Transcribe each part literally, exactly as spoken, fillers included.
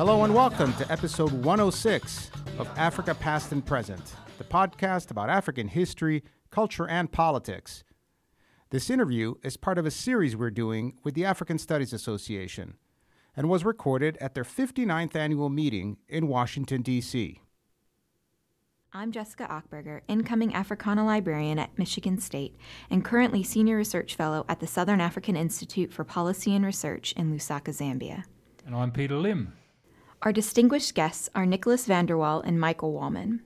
Hello and welcome to episode one oh six of Africa Past and Present, the podcast about African history, culture, and politics. This interview is part of a series we're doing with the African Studies Association and was recorded at their fifty-ninth annual meeting in Washington, D C. I'm Jessica Ochberger, incoming Africana librarian at Michigan State and currently Senior Research Fellow at the Southern African Institute for Policy and Research in Lusaka, Zambia. And I'm Peter Lim. Our distinguished guests are Nicholas van de Walle and Michael Wallan.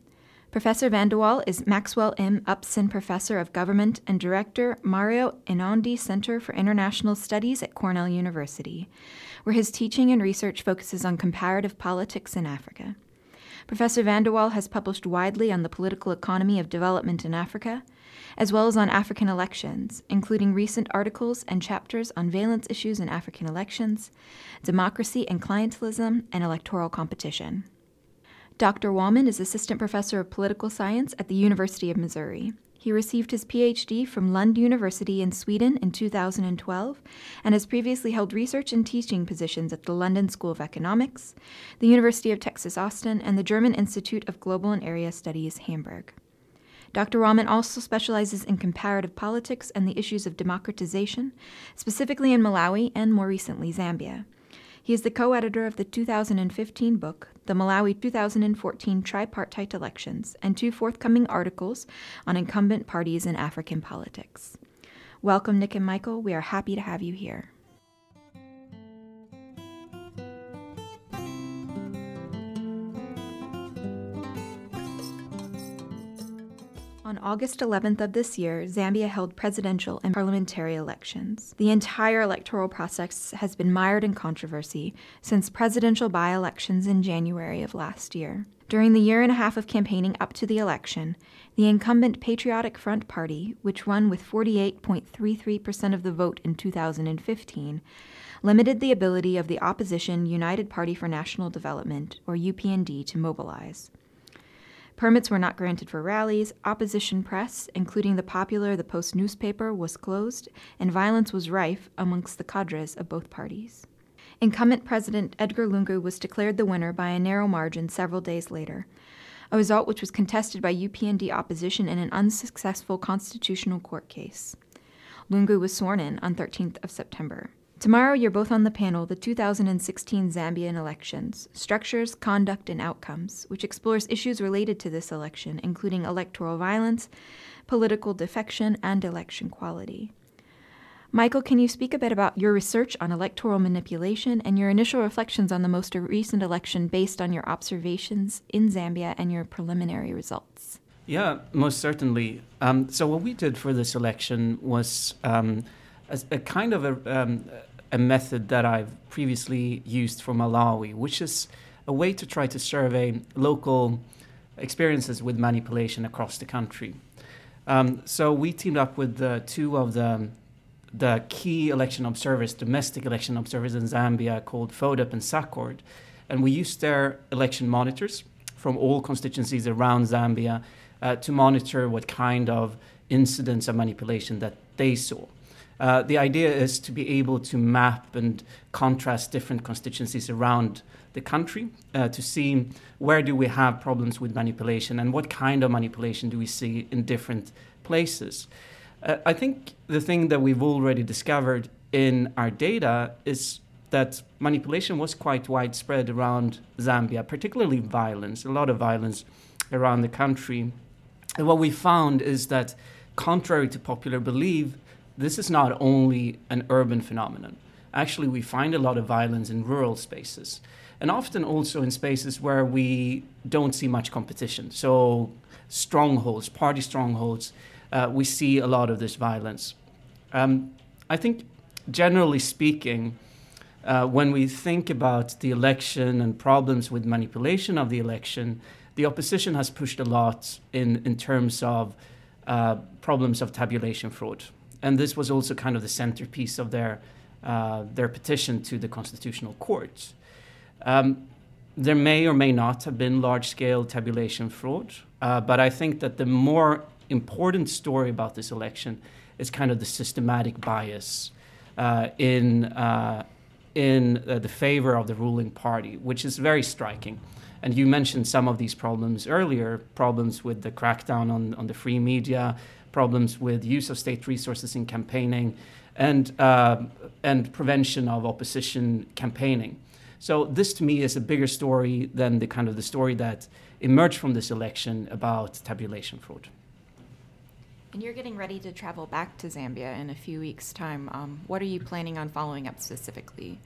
Professor van de Walle is Maxwell M. Upson Professor of Government and Director, Mario Einaudi Center for International Studies at Cornell University, where his teaching and research focuses on comparative politics in Africa. Professor van de Walle has published widely on the political economy of development in Africa, as well as on African elections, including recent articles and chapters on valence issues in African elections, democracy and clientelism, and electoral competition. Doctor Wallan is Assistant Professor of Political Science at the University of Missouri. He received his P H D from Lund University in Sweden in two thousand twelve and has previously held research and teaching positions at the London School of Economics, the University of Texas, Austin, and the German Institute of Global and Area Studies, Hamburg. Doctor Wallan also specializes in comparative politics and the issues of democratization, specifically in Malawi and more recently Zambia. He is the co-editor of the two thousand fifteen book, The Malawi two thousand fourteen Tripartite Elections, and two forthcoming articles on incumbent parties in African politics. Welcome, Nick and Michael. We are happy to have you here. On August eleventh of this year, Zambia held presidential and parliamentary elections. The entire electoral process has been mired in controversy since presidential by-elections in January of last year. During the year and a half of campaigning up to the election, the incumbent Patriotic Front party, which won with forty-eight point three three percent of the vote in two thousand fifteen, limited the ability of the opposition United Party for National Development, or U P N D, to mobilize. Permits were not granted for rallies, opposition press, including the popular The Post newspaper, was closed, and violence was rife amongst the cadres of both parties. Incumbent President Edgar Lungu was declared the winner by a narrow margin several days later, a result which was contested by U P N D opposition in an unsuccessful constitutional court case. Lungu was sworn in on thirteenth of September. Tomorrow you're both on the panel, The two thousand sixteen Zambian Elections, Structures, Conduct, and Outcomes, which explores issues related to this election, including electoral violence, political defection, and election quality. Michael, can you speak a bit about your research on electoral manipulation and your initial reflections on the most recent election based on your observations in Zambia and your preliminary results? Yeah, most certainly. Um, so what we did for this election was um, a, a kind of a... Um, a method that I've previously used for Malawi, which is a way to try to survey local experiences with manipulation across the country. Um, so we teamed up with uh, two of the, the key election observers, domestic election observers in Zambia called FODEP and SACORD, and we used their election monitors from all constituencies around Zambia uh, to monitor what kind of incidents of manipulation that they saw. Uh, the idea is to be able to map and contrast different constituencies around the country uh, to see where do we have problems with manipulation and what kind of manipulation do we see in different places. Uh, I think the thing that we've already discovered in our data is that manipulation was quite widespread around Zambia, particularly violence, a lot of violence around the country. And what we found is that, contrary to popular belief, this is not only an urban phenomenon. Actually, we find a lot of violence in rural spaces, and often also in spaces where we don't see much competition. So strongholds, party strongholds, uh, we see a lot of this violence. Um, I think, generally speaking, uh, when we think about the election and problems with manipulation of the election, the opposition has pushed a lot in, in terms of uh, problems of tabulation fraud. And this was also kind of the centerpiece of their uh, their petition to the Constitutional Court. Um, there may or may not have been large-scale tabulation fraud, uh, but I think that the more important story about this election is kind of the systematic bias uh, in uh, in uh, the favor of the ruling party, which is very striking. And you mentioned some of these problems earlier, problems with the crackdown on, on the free media, problems with use of state resources in campaigning, and, uh, and prevention of opposition campaigning. So this, to me, is a bigger story than the kind of the story that emerged from this election about tabulation fraud. And you're getting ready to travel back to Zambia in a few weeks' time. Um, what are you planning on following up specifically?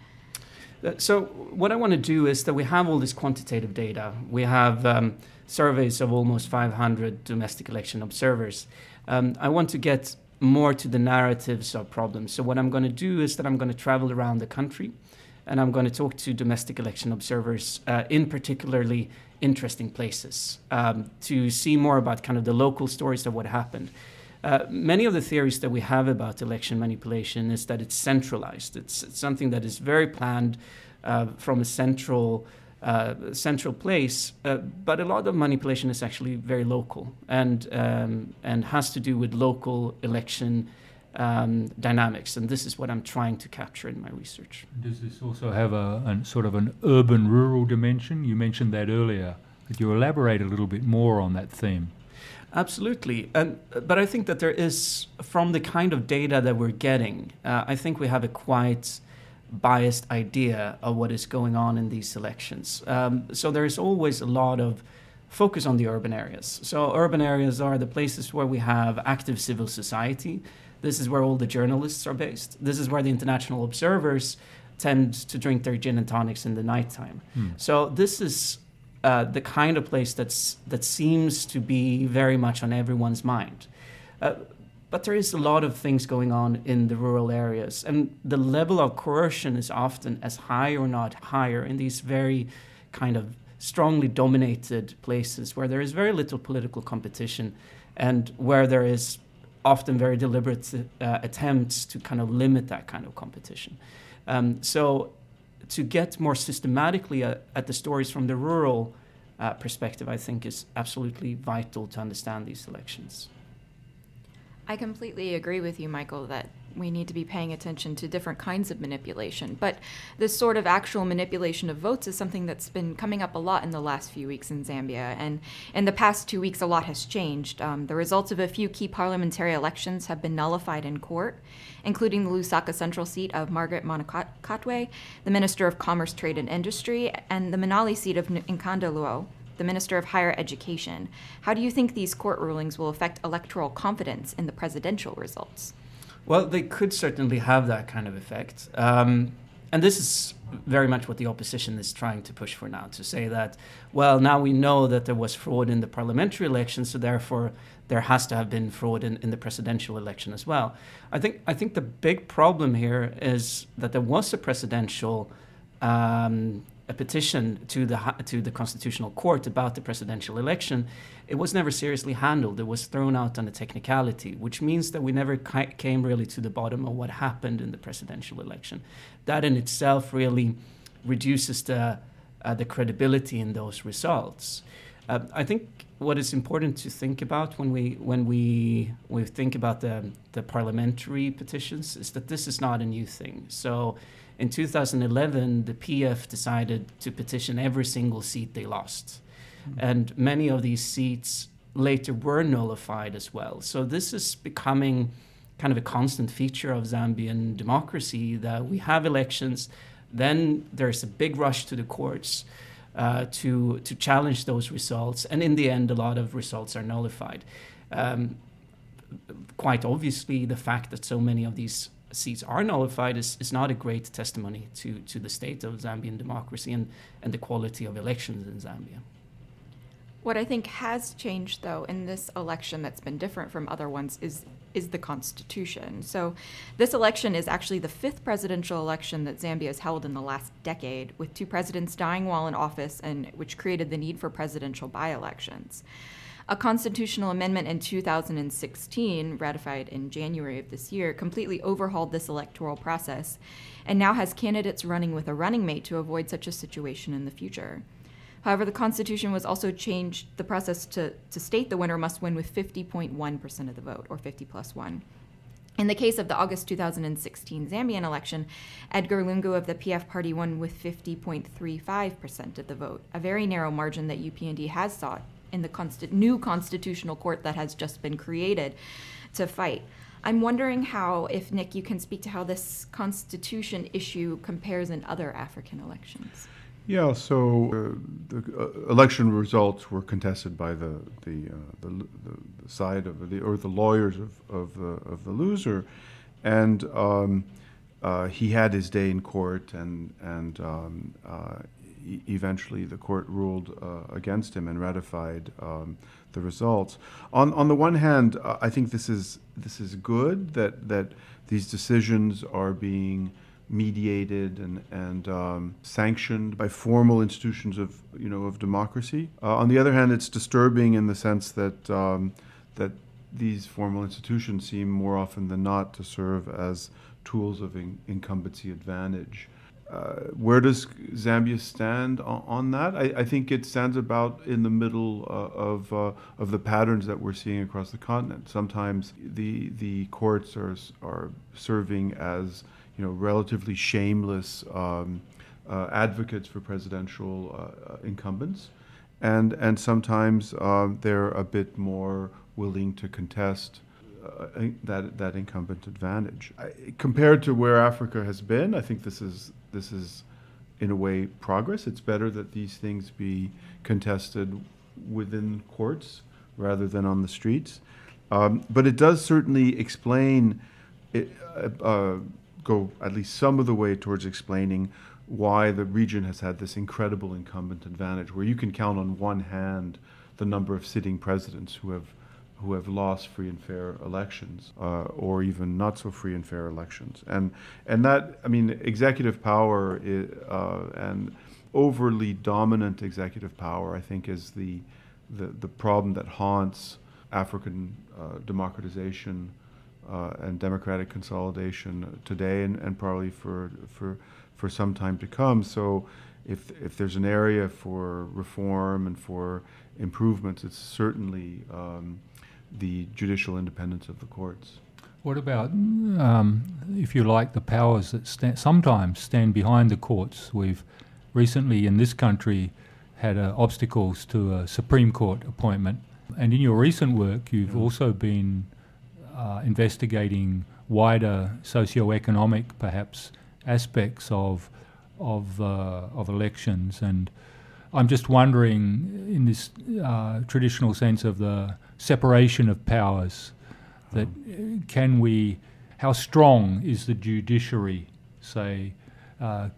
So what I want to do is that we have all this quantitative data. We have um, surveys of almost five hundred domestic election observers. Um, I want to get more to the narratives of problems. So what I'm going to do is that I'm going to travel around the country, and I'm going to talk to domestic election observers uh, in particularly interesting places um, to see more about kind of the local stories of what happened. Uh, many of the theories that we have about election manipulation is that it's centralized. It's, it's something that is very planned uh, from a central uh, central place, uh, but a lot of manipulation is actually very local and, um, and has to do with local election Um, dynamics, and this is what I'm trying to capture in my research. Does this also have a, a sort of an urban-rural dimension? You mentioned that earlier. Could you elaborate a little bit more on that theme? Absolutely, and, but I think that there is, from the kind of data that we're getting, uh, I think we have a quite biased idea of what is going on in these elections. Um, so there is always a lot of focus on the urban areas. So urban areas are the places where we have active civil society. This is where all the journalists are based. This is where the international observers tend to drink their gin and tonics in the nighttime. Mm. So this is uh, the kind of place that's that seems to be very much on everyone's mind. Uh, but there is a lot of things going on in the rural areas, and the level of coercion is often as high or not higher in these very kind of strongly dominated places where there is very little political competition and where there is often very deliberate uh, attempts to kind of limit that kind of competition. Um, so to get more systematically uh, at the stories from the rural uh, perspective, I think is absolutely vital to understand these elections. I completely agree with you, Michael, that we need to be paying attention to different kinds of manipulation. But this sort of actual manipulation of votes is something that's been coming up a lot in the last few weeks in Zambia. And in the past two weeks, a lot has changed. Um, the results of a few key parliamentary elections have been nullified in court, including the Lusaka Central seat of Margaret Monakatwe, the Minister of Commerce, Trade and Industry, and the Manali seat of Nkanda Luo, the Minister of Higher Education. How do you think these court rulings will affect electoral confidence in the presidential results? Well, they could certainly have that kind of effect. Um, and this is very much what the opposition is trying to push for now, to say that, well, now we know that there was fraud in the parliamentary election, so therefore there has to have been fraud in, in the presidential election as well. I think I think the big problem here is that there was a presidential um, a petition to the to the Constitutional Court about the presidential election. It was never seriously handled. It was thrown out on a technicality, which means that we never ca- came really to the bottom of what happened in the presidential election. That in itself really reduces the uh, the credibility in those results. Uh, I think what is important to think about when we when we we think about the the parliamentary petitions is that this is not a new thing. So in two thousand eleven, the P F decided to petition every single seat they lost. Mm-hmm. And many of these seats later were nullified as well. So this is becoming kind of a constant feature of Zambian democracy, that we have elections, then there's a big rush to the courts uh, to, to challenge those results. And in the end, a lot of results are nullified. Um, quite obviously, the fact that so many of these seats are nullified is, is not a great testimony to, to the state of Zambian democracy and, and the quality of elections in Zambia. What I think has changed, though, in this election that's been different from other ones is is the Constitution. So this election is actually the fifth presidential election that Zambia has held in the last decade, with two presidents dying while in office, and which created the need for presidential by-elections. A constitutional amendment in two thousand sixteen, ratified in January of this year, completely overhauled this electoral process and now has candidates running with a running mate to avoid such a situation in the future. However, the Constitution was also changed the process to, to state the winner must win with fifty point one percent of the vote, or fifty plus one. In the case of the August two thousand sixteen Zambian election, Edgar Lungu of the P F party won with fifty point three five percent of the vote, a very narrow margin that U P N D has sought in the consti- new constitutional court that has just been created to fight. I'm wondering how, if Nick, you can speak to how this constitution issue compares in other African elections. Yeah, so uh, the uh, election results were contested by the the, uh, the, the side of the or the lawyers of of the of the loser, and um, uh, he had his day in court, and and um, uh, e- eventually the court ruled uh, against him and ratified um, the results. On on the one hand, uh, I think this is this is good that that these decisions are being mediated and and um, sanctioned by formal institutions of you know of democracy. Uh, on the other hand, it's disturbing in the sense that um, that these formal institutions seem more often than not to serve as tools of in- incumbency advantage. Uh, where does Zambia stand on, on that? I, I think it stands about in the middle uh, of uh, of the patterns that we're seeing across the continent. Sometimes the the courts are are serving as you know, relatively shameless um, uh, advocates for presidential uh, incumbents, and and sometimes uh, they're a bit more willing to contest uh, that that incumbent advantage. I, compared to where Africa has been, I think this is this is, in a way, progress. It's better that these things be contested within courts rather than on the streets, um, but it does certainly explain it. Uh, uh, go at least some of the way towards explaining why the region has had this incredible incumbent advantage, where you can count on one hand the number of sitting presidents who have who have lost free and fair elections, uh, or even not so free and fair elections. And and that, I mean, executive power is, uh, and overly dominant executive power, I think, is the the, the problem that haunts African uh, democratization Uh, and democratic consolidation today, and, and probably for for for some time to come. So, if if there's an area for reform and for improvements, it's certainly um, the judicial independence of the courts. What about, um, if you like, the powers that sta- sometimes stand behind the courts? We've recently in this country had uh, obstacles to a Supreme Court appointment, and in your recent work, you've yeah. also been Uh, investigating wider socioeconomic, perhaps, aspects of of uh, of elections, and I'm just wondering, in this uh, traditional sense of the separation of powers, that um. can we, how strong is the judiciary, say, uh,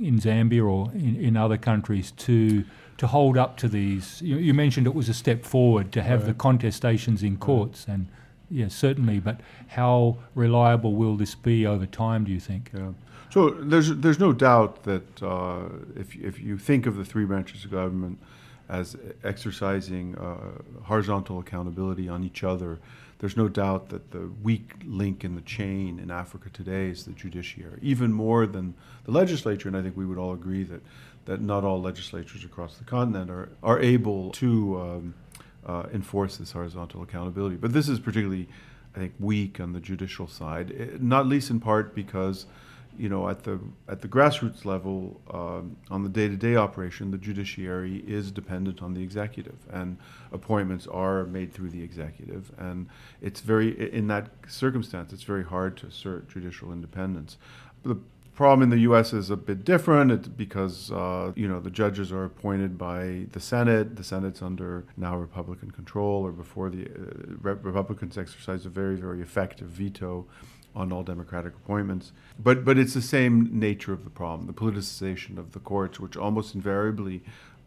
in Zambia or in, in other countries to to hold up to these? You, you mentioned it was a step forward to have right. the contestations in right. courts and. Yes, yeah, certainly, but how reliable will this be over time, do you think? Yeah. So there's there's no doubt that uh, if, if you think of the three branches of government as exercising uh, horizontal accountability on each other, there's no doubt that the weak link in the chain in Africa today is the judiciary, even more than the legislature, and I think we would all agree that, that not all legislatures across the continent are, are able to Um, Uh, enforce this horizontal accountability. But this is particularly, I think, weak on the judicial side, it, not least in part because, you know, at the at the grassroots level, um, on the day-to-day operation, the judiciary is dependent on the executive, and appointments are made through the executive. And it's very, in that circumstance, it's very hard to assert judicial independence. The problem in the U S is a bit different it's because uh, you know the judges are appointed by the Senate. The Senate's under now Republican control, or before the uh, Re- Republicans exercised a very, very effective veto on all Democratic appointments. But but it's the same nature of the problem, the politicization of the courts, which almost invariably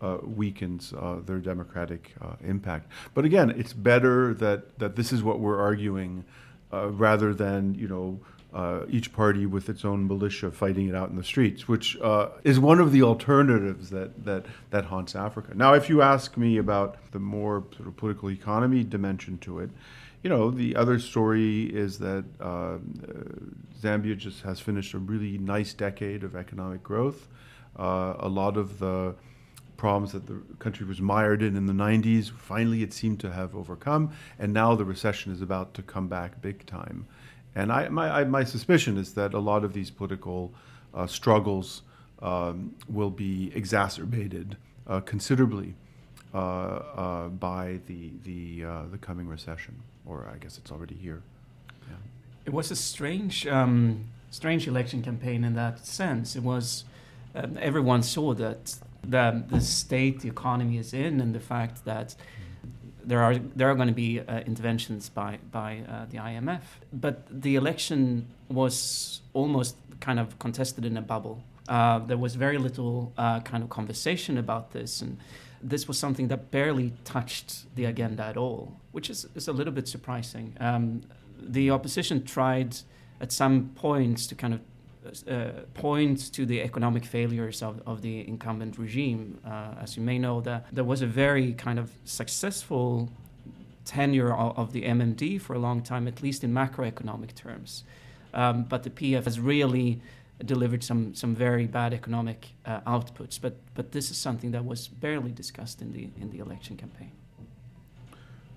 uh, weakens uh, their democratic uh, impact. But again, it's better that, that this is what we're arguing uh, rather than, you know, Uh, each party with its own militia fighting it out in the streets, which uh, is one of the alternatives that, that, that haunts Africa. Now, if you ask me about the more sort of political economy dimension to it, you know, the other story is that uh, Zambia just has finished a really nice decade of economic growth. Uh, a lot of the problems that the country was mired in in the nineties, finally it seemed to have overcome, and now the recession is about to come back big time. And I, my, I, my suspicion is that a lot of these political uh, struggles um, will be exacerbated uh, considerably uh, uh, by the, the, uh, the coming recession, or I guess it's already here. Yeah. It was a strange, um, strange election campaign in that sense. It was, um, everyone saw that the, the state the economy is in, and the fact that There are there are going to be uh, interventions by by uh, the I M F, but the election was almost kind of contested in a bubble. Uh, there was very little uh, kind of conversation about this, and this was something that barely touched the agenda at all, which is, is a little bit surprising. Um, the opposition tried at some points to kind of uh, point to the economic failures of, of the incumbent regime. Uh, as you may know, that there was a very kind of successful tenure of, of the M M D for a long time, at least in macroeconomic terms. Um, but the P F has really delivered some some very bad economic uh, outputs. But but this is something that was barely discussed in the in the election campaign.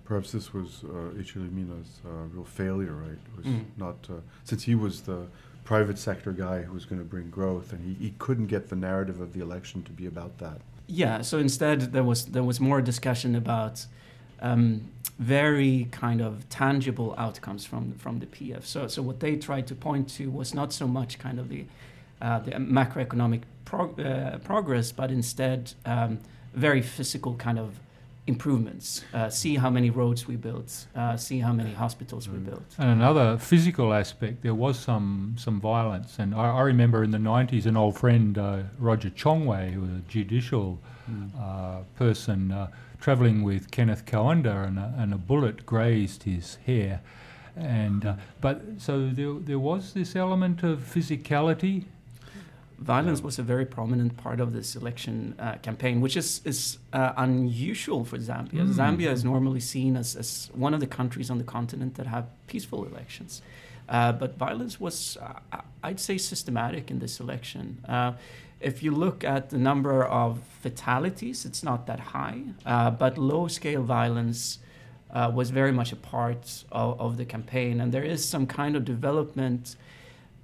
Perhaps this was uh, Ichilimina's uh, real failure, right? It was mm. not uh, since he was the private sector guy who was going to bring growth, and he, he couldn't get the narrative of the election to be about that. Yeah, so instead there was there was more discussion about um, very kind of tangible outcomes from from the P F. So so what they tried to point to was not so much kind of the uh, the macroeconomic prog- uh, progress, but instead um, very physical kind of improvements. Uh, see how many roads we built, uh, see how many hospitals mm. we built. And another physical aspect, there was some some violence. And I, I remember in the nineties, an old friend, uh, Roger Chongwei, who was a judicial mm. uh, person, uh, travelling with Kenneth Kaunda, and a, and a bullet grazed his hair. And uh, but so there, there was this element of physicality. Violence was a very prominent part of this election uh, campaign, which is, is uh, unusual for Zambia. Mm. Zambia is normally seen as, as one of the countries on the continent that have peaceful elections. Uh, but violence was, uh, I'd say, systematic in this election. Uh, if you look at the number of fatalities, it's not that high, uh, but low-scale violence uh, was very much a part of, of the campaign. And there is some kind of development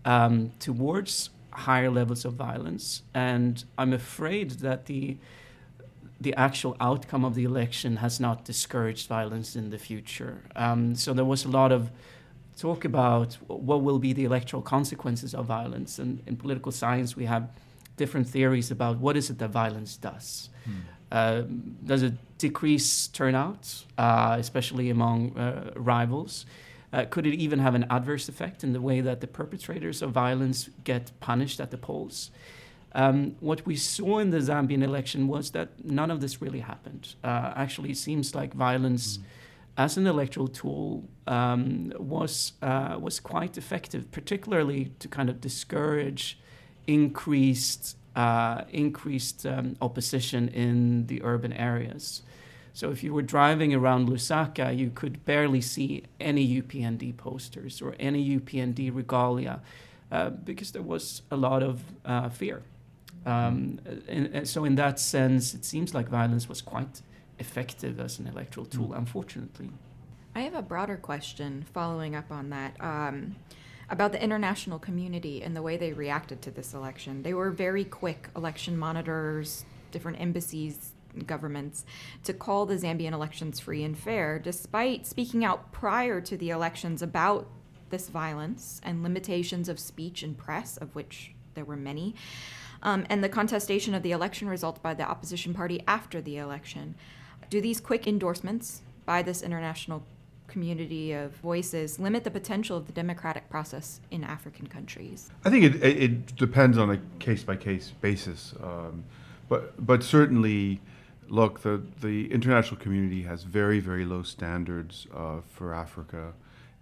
um, towards higher levels of violence, and I'm afraid that the the actual outcome of the election has not discouraged violence in the future. Um, so there was a lot of talk about what will be the electoral consequences of violence, and in political science we have different theories about what is it that violence does. Hmm. Uh, does it decrease turnout, uh, especially among uh, rivals? Uh, could it even have an adverse effect in the way that the perpetrators of violence get punished at the polls? Um, what we saw in the Zambian election was that none of this really happened. Uh, actually, it seems like violence mm. as an electoral tool um, was, uh, was quite effective, particularly to kind of discourage increased, uh, increased um, opposition in the urban areas. So if you were driving around Lusaka, you could barely see any U P N D posters or any U P N D regalia uh, because there was a lot of uh, fear. Um, and, and so in that sense, it seems like violence was quite effective as an electoral tool, unfortunately. I have a broader question following up on that um, about the international community and the way they reacted to this election. They were very quick, election monitors, different embassies, governments, to call the Zambian elections free and fair, despite speaking out prior to the elections about this violence and limitations of speech and press, of which there were many, um, and the contestation of the election result by the opposition party after the election. Do these quick endorsements by this international community of voices limit the potential of the democratic process in African countries? I think it, it depends on a case-by-case basis, um, but, but certainly... Look, the, the international community has very, very low standards uh, for Africa,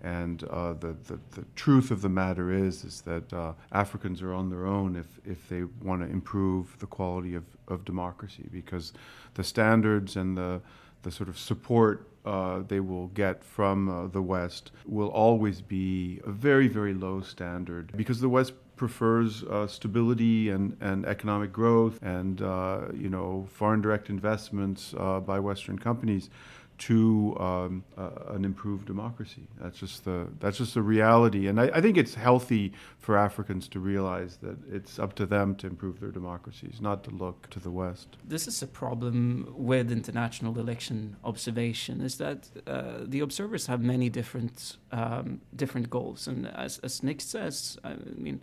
and uh, the, the, the truth of the matter is is that uh, Africans are on their own if, if they want to improve the quality of, of democracy, because the standards and the, the sort of support uh, they will get from uh, the West will always be a very, very low standard, because the West prefers uh, stability and, and economic growth and, uh, you know, foreign direct investments uh, by Western companies to um, uh, an improved democracy. That's just the that's just the reality, and I, I think it's healthy for Africans to realize that it's up to them to improve their democracies, not to look to the West. This is a problem with international election observation: is that uh, the observers have many different um, different goals, and as, as Nick says, I mean,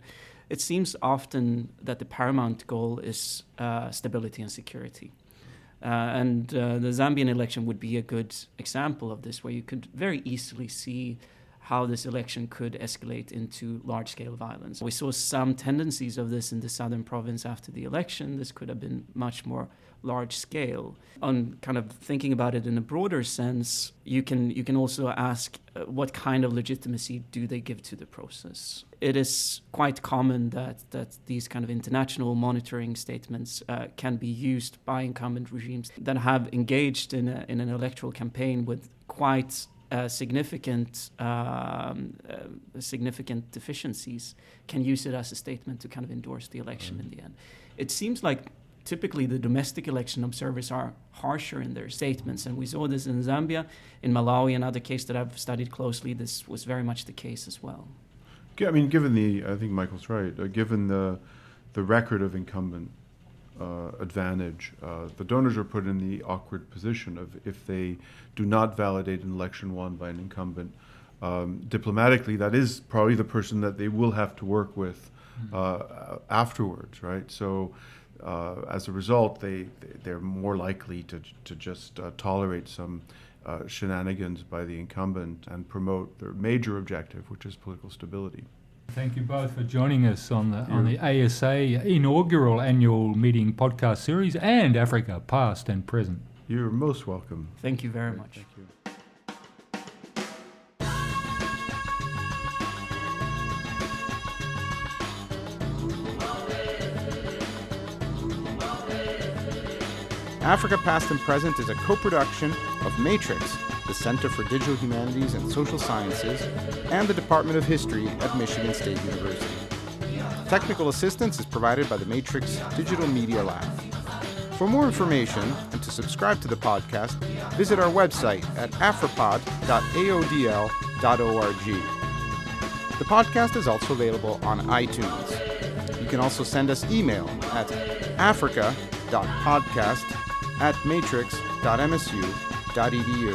it seems often that the paramount goal is uh, stability and security. Uh, and uh, the Zambian election would be a good example of this, where you could very easily see how this election could escalate into large-scale violence. We saw some tendencies of this in the southern province after the election. This could have been much more large-scale. On kind of thinking about it in a broader sense, you can you can also ask uh, what kind of legitimacy do they give to the process? It is quite common that that these kind of international monitoring statements uh, can be used by incumbent regimes that have engaged in a, in an electoral campaign with quite Uh, significant um, uh, significant deficiencies, can use it as a statement to kind of endorse the election mm. in the end. It seems like typically the domestic election observers are harsher in their statements, and we saw this in Zambia, in Malawi, another case that I've studied closely. This was very much the case as well. I mean, given the, I think Michael's right, uh, given the the record of incumbent Uh, advantage. Uh, the donors are put in the awkward position of, if they do not validate an election won by an incumbent, um, diplomatically, that is probably the person that they will have to work with uh, afterwards, right? So uh, as a result, they, they're more likely to, to just uh, tolerate some uh, shenanigans by the incumbent and promote their major objective, which is political stability. Thank you both for joining us on the on the A S A inaugural annual meeting podcast series, and Africa Past and Present. You're most welcome. Thank you very much. Thank you. Africa Past and Present is a co-production of Matrix, the Center for Digital Humanities and Social Sciences, and the Department of History at Michigan State University. Technical assistance is provided by the Matrix Digital Media Lab. For more information and to subscribe to the podcast, visit our website at afripod dot a o d l dot org. The podcast is also available on iTunes. You can also send us email at africa dot podcast at matrix dot m s u dot e d u.